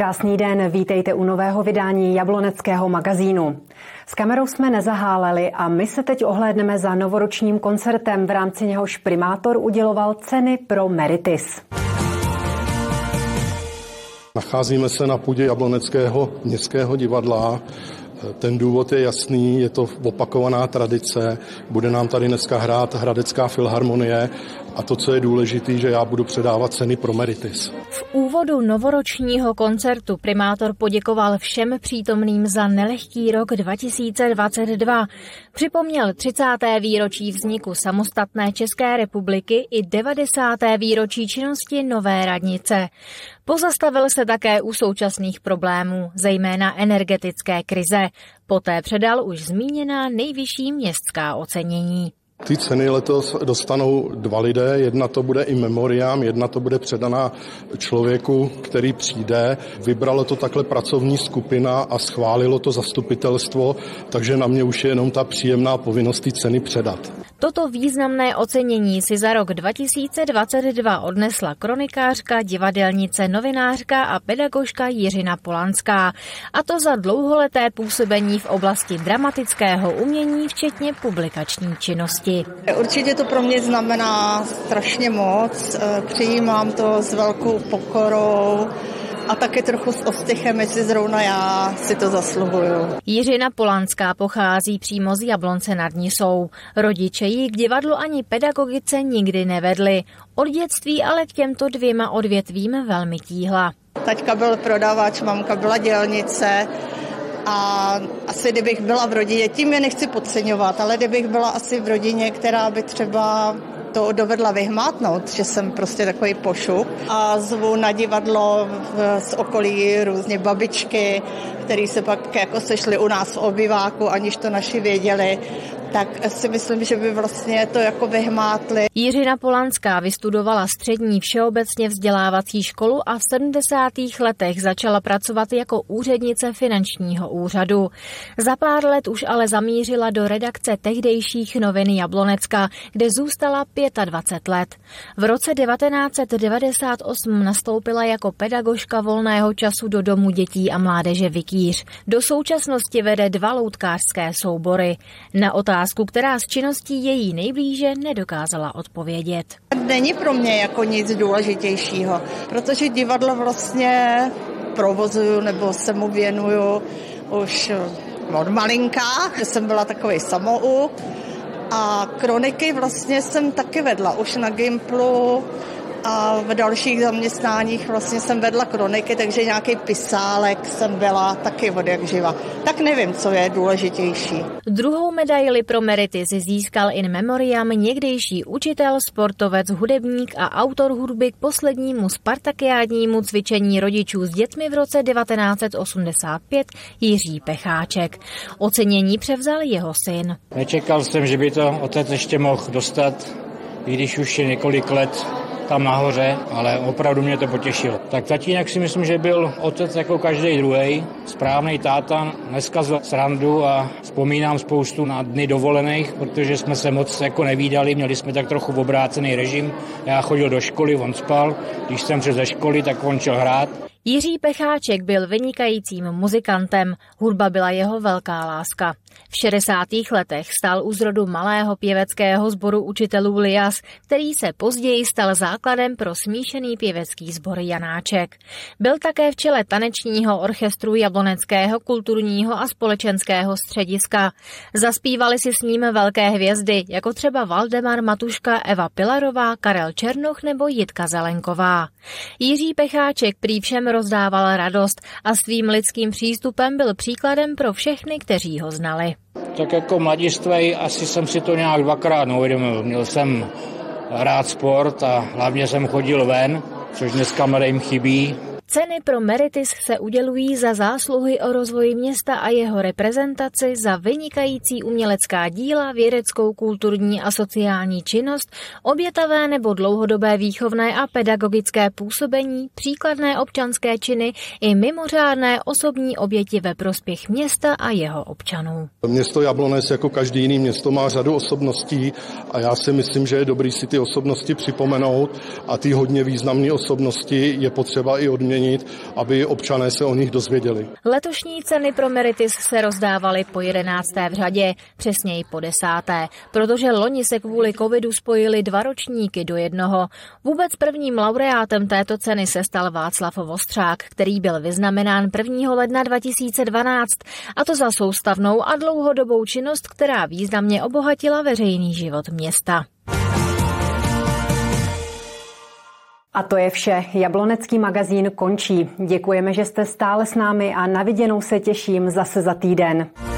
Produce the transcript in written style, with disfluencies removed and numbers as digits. Krásný den, vítejte u nového vydání Jabloneckého magazínu. S kamerou jsme nezaháleli a my se teď ohlédneme za novoročním koncertem, v rámci něhož primátor uděloval ceny Pro Meritis. Nacházíme se na půdě Jabloneckého městského divadla. Ten důvod je jasný, je to opakovaná tradice. Bude nám tady dneska hrát Hradecká filharmonie a to, co je důležité, že já budu předávat ceny Pro Meritis. V úvodu novoročního koncertu primátor poděkoval všem přítomným za nelehký rok 2022. Připomněl 30. výročí vzniku samostatné České republiky i 90. výročí činnosti nové radnice. Pozastavil se také u současných problémů, zejména energetické krize. Poté předal už zmíněná nejvyšší městská ocenění. Ty ceny letos dostanou dva lidé, jedna to bude in memoriam, jedna to bude předaná člověku, který přijde. Vybralo to takhle pracovní skupina a schválilo to zastupitelstvo, takže na mě už je jenom ta příjemná povinnost ty ceny předat. Toto významné ocenění si za rok 2022 odnesla kronikářka, divadelnice, novinářka a pedagožka Jiřina Polanská. A to za dlouholeté působení v oblasti dramatického umění, včetně publikační činnosti. Určitě to pro mě znamená strašně moc, přijímám to s velkou pokorou a taky trochu s ostychem, jestli zrovna já si to zasluhuju. Jiřina Polanská pochází přímo z Jablonce nad Nisou. Rodiče ji k divadlu ani pedagogice nikdy nevedli. Od dětství ale k těmto dvěma odvětvím velmi tíhla. Taťka byl prodavač, mamka byla dělnice. A asi kdybych byla v rodině, tím je nechci podceňovat, ale kdybych byla asi v rodině, která by třeba to dovedla vyhmátnout, že jsem prostě takový pošuk a zvu na divadlo z okolí různě babičky, který se pak jako sešli u nás v obyváku, aniž to naši věděli, tak si myslím, že by vlastně to jako vyhmátli. Jiřina Polanská vystudovala střední všeobecně vzdělávací školu a v 70. letech začala pracovat jako úřednice finančního úřadu. Za pár let už ale zamířila do redakce tehdejších novin Jablonecka, kde zůstala 25 let. V roce 1998 nastoupila jako pedagožka volného času do domu dětí a mládeže Vikíř. Do současnosti vede 2 loutkářské soubory. Na otázku, která z činností její nejblíže, nedokázala odpovědět. Není pro mě jako nic důležitějšího, protože divadlo vlastně provozuju nebo se mu věnuju už od malinka, že jsem byla takový samouk. A kroniky vlastně jsem taky vedla, už na Gimplu a v dalších zaměstnáních vlastně jsem vedla kroniky, takže nějaký pisálek jsem byla taky od jak živa. Tak nevím, co je důležitější. Druhou medaili Pro Meritis získal in memoriam někdejší učitel, sportovec, hudebník a autor hudby k poslednímu spartakiádnímu cvičení rodičů s dětmi v roce 1985 Jiří Pecháček. Ocenění převzal jeho syn. Nečekal jsem, že by to otec ještě mohl dostat, i když už je několik let tam nahoře, ale opravdu mě to potěšilo. Tak tatínek si myslím, že byl otec jako každý druhý, správný táta, neskazil srandu a vzpomínám spoustu na dny dovolených, protože jsme se moc jako nevídali, měli jsme tak trochu obrácený režim. Já chodil do školy, on spal, když jsem šel ze školy, tak on šel hrát. Jiří Pecháček byl vynikajícím muzikantem, hudba byla jeho velká láska. V 60. letech stál u zrodu malého pěveckého sboru učitelů Lias, který se později stal základem pro smíšený pěvecký sbor Janáček. Byl také v čele tanečního orchestru Jabloneckého kulturního a společenského střediska. Zazpívali si s ním velké hvězdy, jako třeba Valdemar Matuška, Eva Pilarová, Karel Černoch nebo Jitka Zelenková. Jiří Pecháček prý všem rozdával radost a svým lidským přístupem byl příkladem pro všechny, kteří ho znali. Tak jako mladistvej asi jsem si to nějak dvakrát neuvědomil. Měl jsem rád sport a hlavně jsem chodil ven, což dneska mladým chybí. Ceny Pro Meritis se udělují za zásluhy o rozvoji města a jeho reprezentaci, za vynikající umělecká díla, vědeckou, kulturní a sociální činnost, obětavé nebo dlouhodobé výchovné a pedagogické působení, příkladné občanské činy i mimořádné osobní oběti ve prospěch města a jeho občanů. Město Jablonec jako každý jiný město má řadu osobností a já si myslím, že je dobrý si ty osobnosti připomenout a ty hodně významné osobnosti je potřeba i odměnit zveřejnit, aby občané se o nich dozvěděli. Letošní ceny Pro Meritis se rozdávaly po 11. v řadě, přesněji po 10., protože loni se kvůli covidu spojili dva ročníky do jednoho. Vůbec prvním laureátem této ceny se stal Václav Vostřák, který byl vyznamenán 1. ledna 2012, a to za soustavnou a dlouhodobou činnost, která významně obohatila veřejný život města. A to je vše. Jablonecký magazín končí. Děkujeme, že jste stále s námi a na viděnou se těším zase za týden.